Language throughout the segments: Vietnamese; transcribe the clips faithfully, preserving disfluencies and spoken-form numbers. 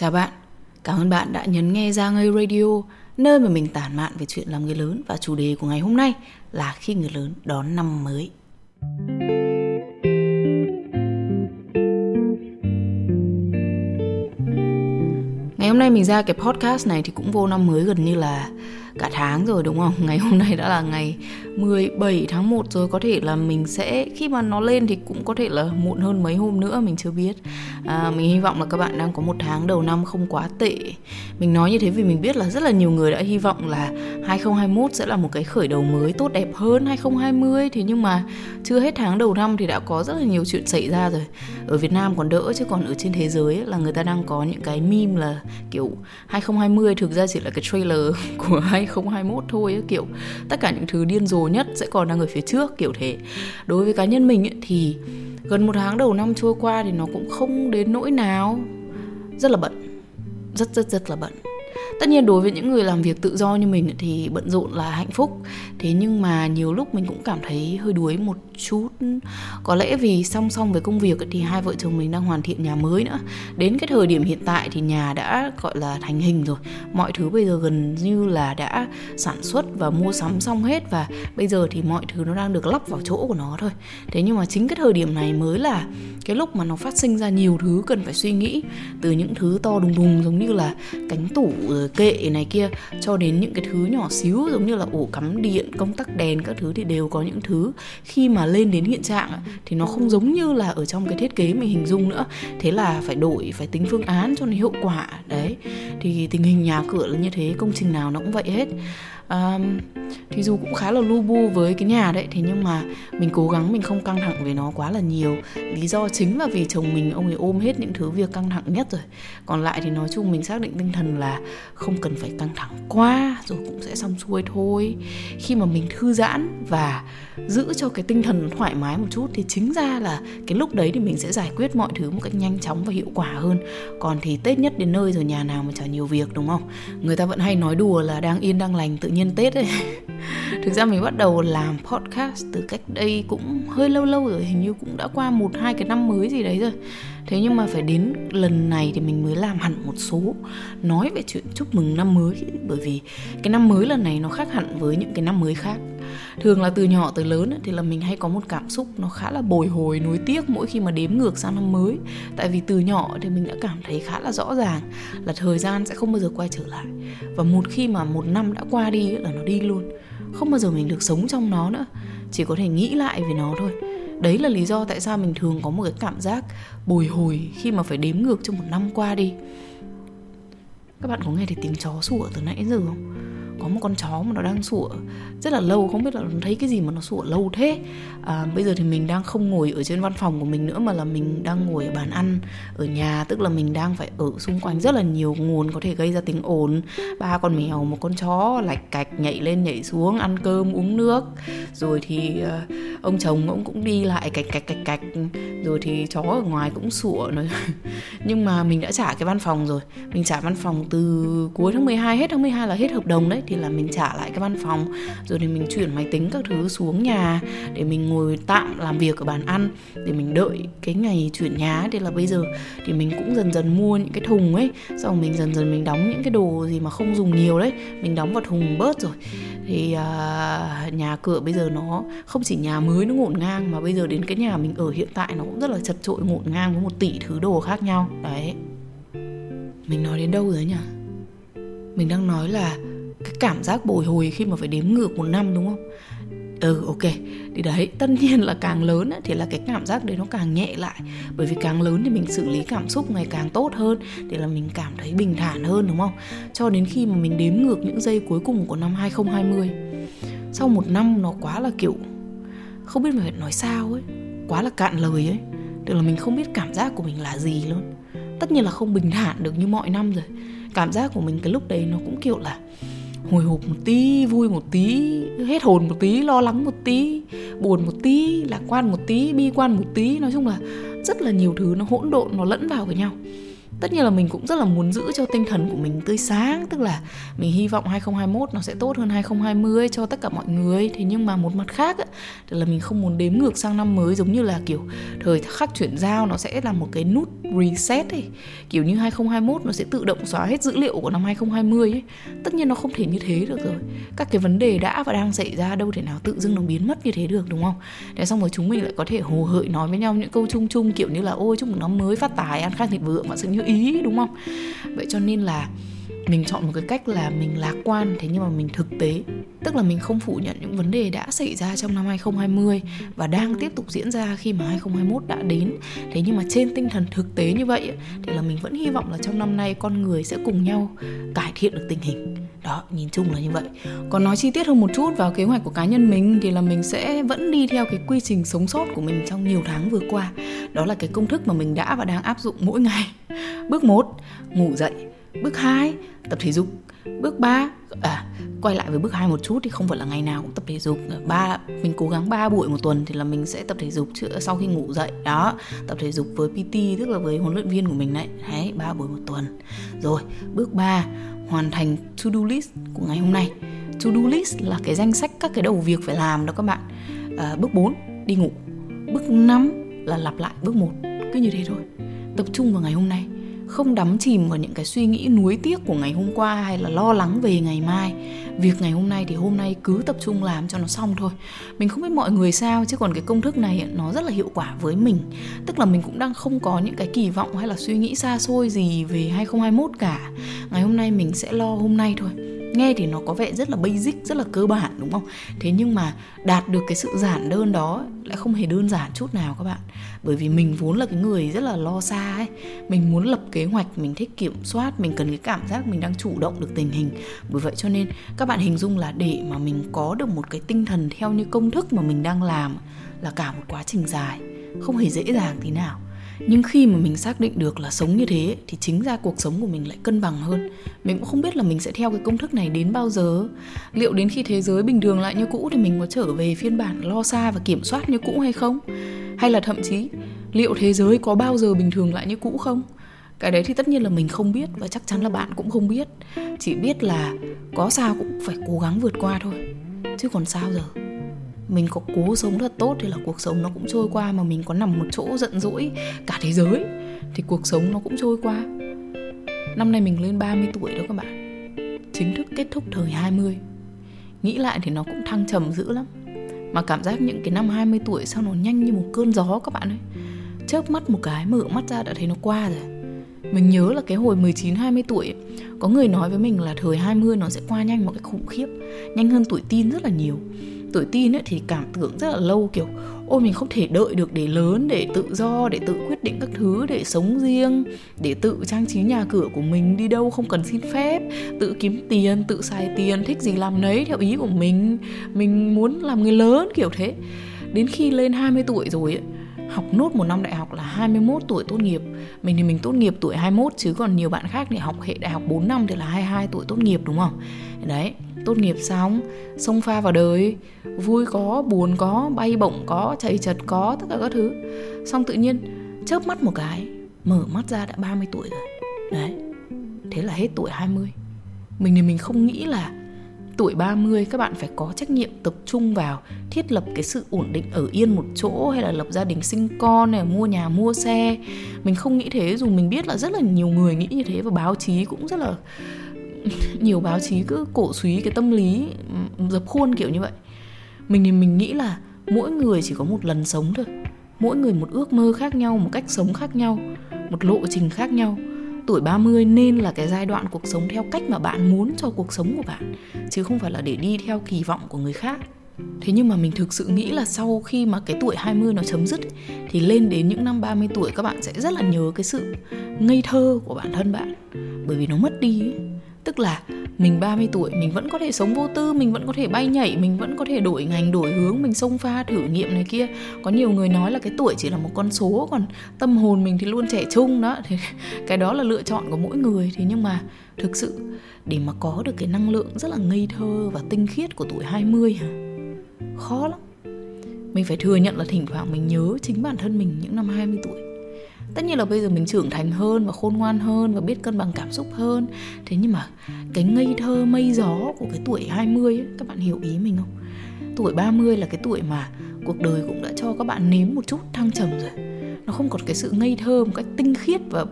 Chào bạn, cảm ơn bạn đã nhấn nghe Ra Ngây Radio, nơi mà mình tản mạn về chuyện làm người lớn. Và chủ đề của ngày hôm nay là khi người lớn đón năm mới. Ngày hôm nay mình ra cái podcast này thì cũng vô năm mới gần như là cả tháng rồi đúng không? Ngày hôm nay đã là ngày mười bảy tháng một rồi. Có thể là mình sẽ, khi mà nó lên thì cũng có thể là muộn hơn mấy hôm nữa, mình chưa biết. à, Mình hy vọng là các bạn đang có một tháng đầu năm không quá tệ. Mình nói như thế vì mình biết là rất là nhiều người đã hy vọng là hai không hai mốt sẽ là một cái khởi đầu mới tốt đẹp hơn hai không hai không. Thế nhưng mà chưa hết tháng đầu năm thì đã có rất là nhiều chuyện xảy ra rồi. Ở Việt Nam còn đỡ, chứ còn ở trên thế giới là người ta đang có những cái meme là kiểu hai không hai không thực ra chỉ là cái trailer của hai không hai mốt thôi ấy, kiểu tất cả những thứ điên rồ nhất sẽ còn đang ở phía trước, kiểu thế. Đối với cá nhân mình ấy, thì gần một tháng đầu năm trôi qua thì nó cũng không đến nỗi nào. Rất là bận, rất rất rất là bận. Tất nhiên đối với những người làm việc tự do như mình ấy, thì bận rộn là hạnh phúc. Thế nhưng mà nhiều lúc mình cũng cảm thấy hơi đuối một chút. Có lẽ vì song song với công việc ấy, thì hai vợ chồng mình đang hoàn thiện nhà mới nữa. Đến cái thời điểm hiện tại thì nhà đã gọi là thành hình rồi. Mọi thứ bây giờ gần như là đã sản xuất và mua sắm xong hết. Và bây giờ thì mọi thứ nó đang được lắp vào chỗ của nó thôi. Thế nhưng mà chính cái thời điểm này mới là cái lúc mà nó phát sinh ra nhiều thứ cần phải suy nghĩ. Từ những thứ to đùng đùng giống như là cánh tủ rồi kệ này kia, cho đến những cái thứ nhỏ xíu giống như là ổ cắm điện, công tắc đèn các thứ, thì đều có những thứ khi mà lên đến hiện trạng thì nó không giống như là ở trong cái thiết kế mình hình dung nữa. Thế là phải đổi, phải tính phương án cho nó hiệu quả. Đấy, thì tình hình nhà cửa là như thế, công trình nào nó cũng vậy hết. À, thì dù cũng khá là lu bu với cái nhà đấy, thế nhưng mà mình cố gắng mình không căng thẳng về nó quá là nhiều. Lý do chính là vì chồng mình, ông ấy ôm hết những thứ việc căng thẳng nhất rồi. Còn lại thì nói chung mình xác định tinh thần là không cần phải căng thẳng quá, rồi cũng sẽ xong xuôi thôi. Khi mà mình thư giãn và giữ cho cái tinh thần thoải mái một chút thì chính ra là cái lúc đấy thì mình sẽ giải quyết mọi thứ một cách nhanh chóng và hiệu quả hơn. Còn thì Tết nhất đến nơi rồi, nhà nào mà chả nhiều việc đúng không? Người ta vẫn hay nói đùa là đang yên đang lành tự nhiên Tết ấy. Thực ra mình bắt đầu làm podcast từ cách đây cũng hơi lâu lâu rồi, hình như cũng đã qua một hai cái năm mới gì đấy rồi. Thế nhưng mà phải đến lần này thì mình mới làm hẳn một số nói về chuyện chúc mừng năm mới. Bởi vì cái năm mới lần này nó khác hẳn với những cái năm mới khác. Thường là từ nhỏ tới lớn thì là mình hay có một cảm xúc nó khá là bồi hồi, nuối tiếc mỗi khi mà đếm ngược sang năm mới. Tại vì từ nhỏ thì mình đã cảm thấy khá là rõ ràng là thời gian sẽ không bao giờ quay trở lại. Và một khi mà một năm đã qua đi là nó đi luôn, không bao giờ mình được sống trong nó nữa, chỉ có thể nghĩ lại về nó thôi. Đấy là lý do tại sao mình thường có một cái cảm giác bồi hồi khi mà phải đếm ngược cho một năm qua đi. Các bạn có nghe thấy tiếng chó sủa từ nãy giờ không? Có một con chó mà nó đang sủa rất là lâu, không biết là thấy cái gì mà nó sủa lâu thế. à, Bây giờ thì mình đang không ngồi ở trên văn phòng của mình nữa, mà là mình đang ngồi ở bàn ăn ở nhà. Tức là mình đang phải ở xung quanh rất là nhiều nguồn có thể gây ra tiếng ồn. Ba con mèo, một con chó lạch cạch nhảy lên nhảy xuống, ăn cơm uống nước. Rồi thì uh, ông chồng ông cũng đi lại cạch cạch cạch cạch. Rồi thì chó ở ngoài cũng sủa. Nhưng mà mình đã trả cái văn phòng rồi. Mình trả văn phòng từ cuối tháng mười hai, hết tháng mười hai là hết hợp đồng đấy. Thì là mình trả lại cái văn phòng, rồi thì mình chuyển máy tính các thứ xuống nhà để mình ngồi tạm làm việc ở bàn ăn để mình đợi cái ngày chuyển nhà. Thì là bây giờ thì mình cũng dần dần mua những cái thùng ấy, xong mình dần dần mình đóng những cái đồ gì mà không dùng nhiều đấy, mình đóng vào thùng bớt rồi. Thì uh, nhà cửa bây giờ nó không chỉ nhà mới nó ngổn ngang, mà bây giờ đến cái nhà mình ở hiện tại nó cũng rất là chật chội, ngổn ngang với một tỷ thứ đồ khác nhau. Đấy, mình nói đến đâu rồi nhỉ? Mình đang nói là cái cảm giác bồi hồi khi mà phải đếm ngược một năm đúng không? Ừ, ok. Thì đấy, tất nhiên là càng lớn ấy, thì là cái cảm giác đấy nó càng nhẹ lại. Bởi vì càng lớn thì mình xử lý cảm xúc ngày càng tốt hơn, thì là mình cảm thấy bình thản hơn đúng không? Cho đến khi mà mình đếm ngược những giây cuối cùng của năm hai không hai không. Sau một năm nó quá là kiểu, không biết mình phải nói sao ấy, quá là cạn lời ấy. Tức là mình không biết cảm giác của mình là gì luôn. Tất nhiên là không bình thản được như mọi năm rồi. Cảm giác của mình cái lúc đấy nó cũng kiểu là hồi hộp một tí, vui một tí, hết hồn một tí, lo lắng một tí, buồn một tí, lạc quan một tí, bi quan một tí. Nói chung là rất là nhiều thứ nó hỗn độn, nó lẫn vào với nhau. Tất nhiên là mình cũng rất là muốn giữ cho tinh thần của mình tươi sáng, tức là mình hy vọng hai không hai mốt nó sẽ tốt hơn hai không hai không cho tất cả mọi người. Thế nhưng mà một mặt khác á, là mình không muốn đếm ngược sang năm mới, giống như là kiểu thời khắc chuyển giao nó sẽ là một cái nút reset ấy. Kiểu như hai không hai mốt nó sẽ tự động xóa hết dữ liệu của năm hai không hai không ấy. Tất nhiên nó không thể như thế được rồi. Các cái vấn đề đã và đang xảy ra đâu thể nào tự dưng nó biến mất như thế được, đúng không? Thế xong rồi chúng mình lại có thể hồ hởi nói với nhau những câu chung chung kiểu như là ôi chúc mừng năm mới, phát tài, an khang thịnh vượng, vạn sự như ý, đúng không? Vậy cho nên là mình chọn một cái cách là mình lạc quan, thế nhưng mà mình thực tế. Tức là mình không phủ nhận những vấn đề đã xảy ra trong năm hai không hai không và đang tiếp tục diễn ra khi mà hai không hai mốt đã đến. Thế nhưng mà trên tinh thần thực tế như vậy thì là mình vẫn hy vọng là trong năm nay con người sẽ cùng nhau cải thiện được tình hình. Đó, nhìn chung là như vậy. Còn nói chi tiết hơn một chút vào kế hoạch của cá nhân mình thì là mình sẽ vẫn đi theo cái quy trình sống sót của mình trong nhiều tháng vừa qua. Đó là cái công thức mà mình đã và đang áp dụng mỗi ngày. Bước một, ngủ dậy. Bước hai, tập thể dục. Bước ba, à, quay lại với bước hai một chút thì không phải là ngày nào cũng tập thể dục. Ba, mình cố gắng ba buổi một tuần thì là mình sẽ tập thể dục sau khi ngủ dậy. Đó, tập thể dục với pê tê, tức là với huấn luyện viên của mình đấy. Đấy, ba buổi một tuần. Rồi, bước ba, hoàn thành to-do list của ngày hôm nay. To-do list là cái danh sách các cái đầu việc phải làm đó các bạn. À, bước bốn, đi ngủ. Bước năm là lặp lại bước một. Cứ như thế thôi. Tập trung vào ngày hôm nay, không đắm chìm vào những cái suy nghĩ nuối tiếc của ngày hôm qua hay là lo lắng về ngày mai. Việc ngày hôm nay thì hôm nay cứ tập trung làm cho nó xong thôi. Mình không biết mọi người sao, chứ còn cái công thức này nó rất là hiệu quả với mình. Tức là mình cũng đang không có những cái kỳ vọng hay là suy nghĩ xa xôi gì về hai không hai mốt cả. Ngày hôm nay mình sẽ lo hôm nay thôi. Nghe thì nó có vẻ rất là basic, rất là cơ bản, đúng không? Thế nhưng mà đạt được cái sự giản đơn đó lại không hề đơn giản chút nào các bạn. Bởi vì mình vốn là cái người rất là lo xa ấy. Mình muốn lập kế hoạch, mình thích kiểm soát, mình cần cái cảm giác mình đang chủ động được tình hình. Bởi vậy cho nên các bạn hình dung là để mà mình có được một cái tinh thần theo như công thức mà mình đang làm là cả một quá trình dài, không hề dễ dàng tí nào. Nhưng khi mà mình xác định được là sống như thế thì chính ra cuộc sống của mình lại cân bằng hơn. Mình cũng không biết là mình sẽ theo cái công thức này đến bao giờ. Liệu đến khi thế giới bình thường lại như cũ thì mình có trở về phiên bản lo xa và kiểm soát như cũ hay không? Hay là thậm chí liệu thế giới có bao giờ bình thường lại như cũ không? Cái đấy thì tất nhiên là mình không biết và chắc chắn là bạn cũng không biết. Chỉ biết là có sao cũng phải cố gắng vượt qua thôi. Chứ còn sao giờ? Mình có cố sống thật tốt thì là cuộc sống nó cũng trôi qua, mà mình có nằm một chỗ giận dỗi cả thế giới thì cuộc sống nó cũng trôi qua. Năm nay mình lên ba mươi tuổi đó các bạn. Chính thức kết thúc thời hai mươi. Nghĩ lại thì nó cũng thăng trầm dữ lắm. Mà cảm giác những cái năm hai mươi tuổi sao nó nhanh như một cơn gió các bạn ấy. Chớp mắt một cái, mở mắt ra đã thấy nó qua rồi. Mình nhớ là cái hồi mười chín hai mươi tuổi, có người nói với mình là thời hai mươi nó sẽ qua nhanh một cái khủng khiếp, nhanh hơn tuổi teen rất là nhiều. Tuổi teen ấy thì cảm tưởng rất là lâu, kiểu ôi mình không thể đợi được để lớn, để tự do, để tự quyết định các thứ, để sống riêng, để tự trang trí nhà cửa của mình, đi đâu không cần xin phép, tự kiếm tiền, tự xài tiền, thích gì làm nấy theo ý của mình, mình muốn làm người lớn kiểu thế. Đến khi lên hai mươi tuổi rồi ấy, học nốt một năm đại học là hai mươi mốt tuổi tốt nghiệp. Mình thì mình tốt nghiệp tuổi hai mươi mốt, chứ còn nhiều bạn khác thì học hệ đại học bốn năm thì là hai mươi hai tuổi tốt nghiệp, đúng không? Đấy, tốt nghiệp xong, xông pha vào đời, vui có, buồn có, bay bổng có, chạy chật có, tất cả các thứ. Xong tự nhiên, chớp mắt một cái, mở mắt ra đã ba mươi tuổi rồi. Đấy, thế là hết tuổi hai mươi. Mình thì mình không nghĩ là tuổi ba mươi các bạn phải có trách nhiệm tập trung vào thiết lập cái sự ổn định ở yên một chỗ, hay là lập gia đình sinh con, hay là mua nhà mua xe. Mình không nghĩ thế, dù mình biết là rất là nhiều người nghĩ như thế, và báo chí cũng rất là nhiều báo chí cứ cổ suý cái tâm lý dập khuôn kiểu như vậy. Mình thì mình nghĩ là mỗi người chỉ có một lần sống thôi, mỗi người một ước mơ khác nhau, một cách sống khác nhau, một lộ trình khác nhau. Tuổi ba mươi nên là cái giai đoạn cuộc sống theo cách mà bạn muốn cho cuộc sống của bạn, chứ không phải là để đi theo kỳ vọng của người khác. Thế nhưng mà mình thực sự nghĩ là sau khi mà cái tuổi hai mươi nó chấm dứt thì lên đến những năm ba mươi tuổi các bạn sẽ rất là nhớ cái sự ngây thơ của bản thân bạn, bởi vì nó mất đi ấy. Tức là mình ba mươi tuổi mình vẫn có thể sống vô tư, mình vẫn có thể bay nhảy, mình vẫn có thể đổi ngành, đổi hướng, mình xông pha, thử nghiệm này kia. Có nhiều người nói là cái tuổi chỉ là một con số, còn tâm hồn mình thì luôn trẻ trung đó. Thì cái đó là lựa chọn của mỗi người. Thế nhưng mà thực sự để mà có được cái năng lượng rất là ngây thơ và tinh khiết của tuổi hai mươi hả? Khó lắm. Mình phải thừa nhận là thỉnh thoảng mình nhớ chính bản thân mình những năm hai mươi tuổi. Tất nhiên là bây giờ mình trưởng thành hơn và khôn ngoan hơn và biết cân bằng cảm xúc hơn. Thế nhưng mà cái ngây thơ mây gió của cái tuổi hai mươi ấy, các bạn hiểu ý mình không? Tuổi ba mươi là cái tuổi mà cuộc đời cũng đã cho các bạn nếm một chút thăng trầm rồi. Nó không còn cái sự ngây thơ một cách tinh khiết và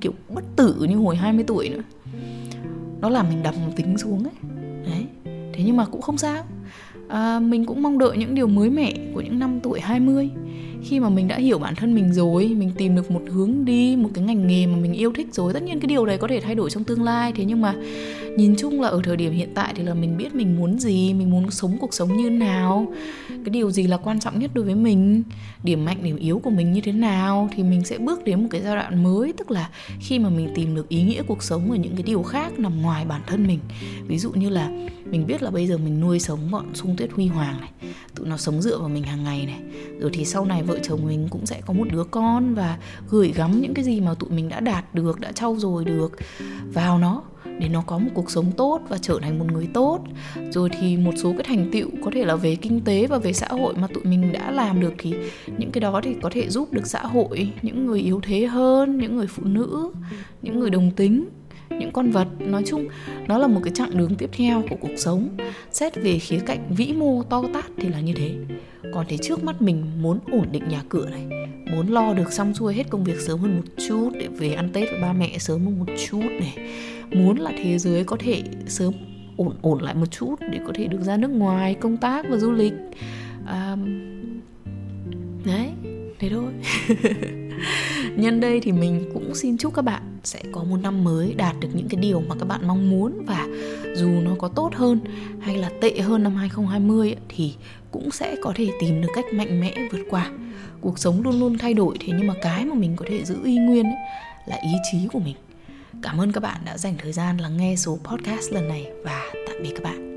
kiểu bất tử như hồi hai mươi tuổi nữa. Nó làm mình đập tính xuống ấy. Đấy. Thế nhưng mà cũng không sao. À, mình cũng mong đợi những điều mới mẻ của những năm tuổi hai mươi. Khi mà mình đã hiểu bản thân mình rồi, mình tìm được một hướng đi, một cái ngành nghề mà mình yêu thích rồi. Tất nhiên cái điều này có thể thay đổi trong tương lai. Thế nhưng mà nhìn chung là ở thời điểm hiện tại thì là mình biết mình muốn gì, mình muốn sống cuộc sống như nào, cái điều gì là quan trọng nhất đối với mình, điểm mạnh, điểm yếu của mình như thế nào. Thì mình sẽ bước đến một cái giai đoạn mới. Tức là khi mà mình tìm được ý nghĩa cuộc sống ở những cái điều khác nằm ngoài bản thân mình. Ví dụ như là mình biết là bây giờ mình nuôi sống bọn sung tuyết huy hoàng này, tụi nó sống dựa vào mình hàng ngày này. Rồi thì sau này vợ chồng mình cũng sẽ có một đứa con và gửi gắm những cái gì mà tụi mình đã đạt được, đã trau dồi được vào nó để nó có một cuộc sống tốt và trở thành một người tốt. Rồi thì một số cái thành tựu có thể là về kinh tế và về xã hội mà tụi mình đã làm được thì những cái đó thì có thể giúp được xã hội, những người yếu thế hơn, những người phụ nữ, những người đồng tính, những con vật. Nói chung nó là một cái chặng đường tiếp theo của cuộc sống. Xét về khía cạnh vĩ mô to tát thì là như thế. Còn thế trước mắt mình muốn ổn định nhà cửa này, muốn lo được xong xuôi hết công việc sớm hơn một chút để về ăn Tết với ba mẹ sớm hơn một chút này, muốn là thế giới có thể sớm ổn ổn lại một chút để có thể được ra nước ngoài công tác và du lịch. À, đấy, thế thôi. Nhân đây thì mình cũng xin chúc các bạn sẽ có một năm mới đạt được những cái điều mà các bạn mong muốn. Và dù nó có tốt hơn hay là tệ hơn năm hai không hai không ấy, thì cũng sẽ có thể tìm được cách mạnh mẽ vượt qua. Cuộc sống luôn luôn thay đổi, thế nhưng mà cái mà mình có thể giữ y nguyên ấy, là ý chí của mình. Cảm ơn các bạn đã dành thời gian lắng nghe số podcast lần này và tạm biệt các bạn.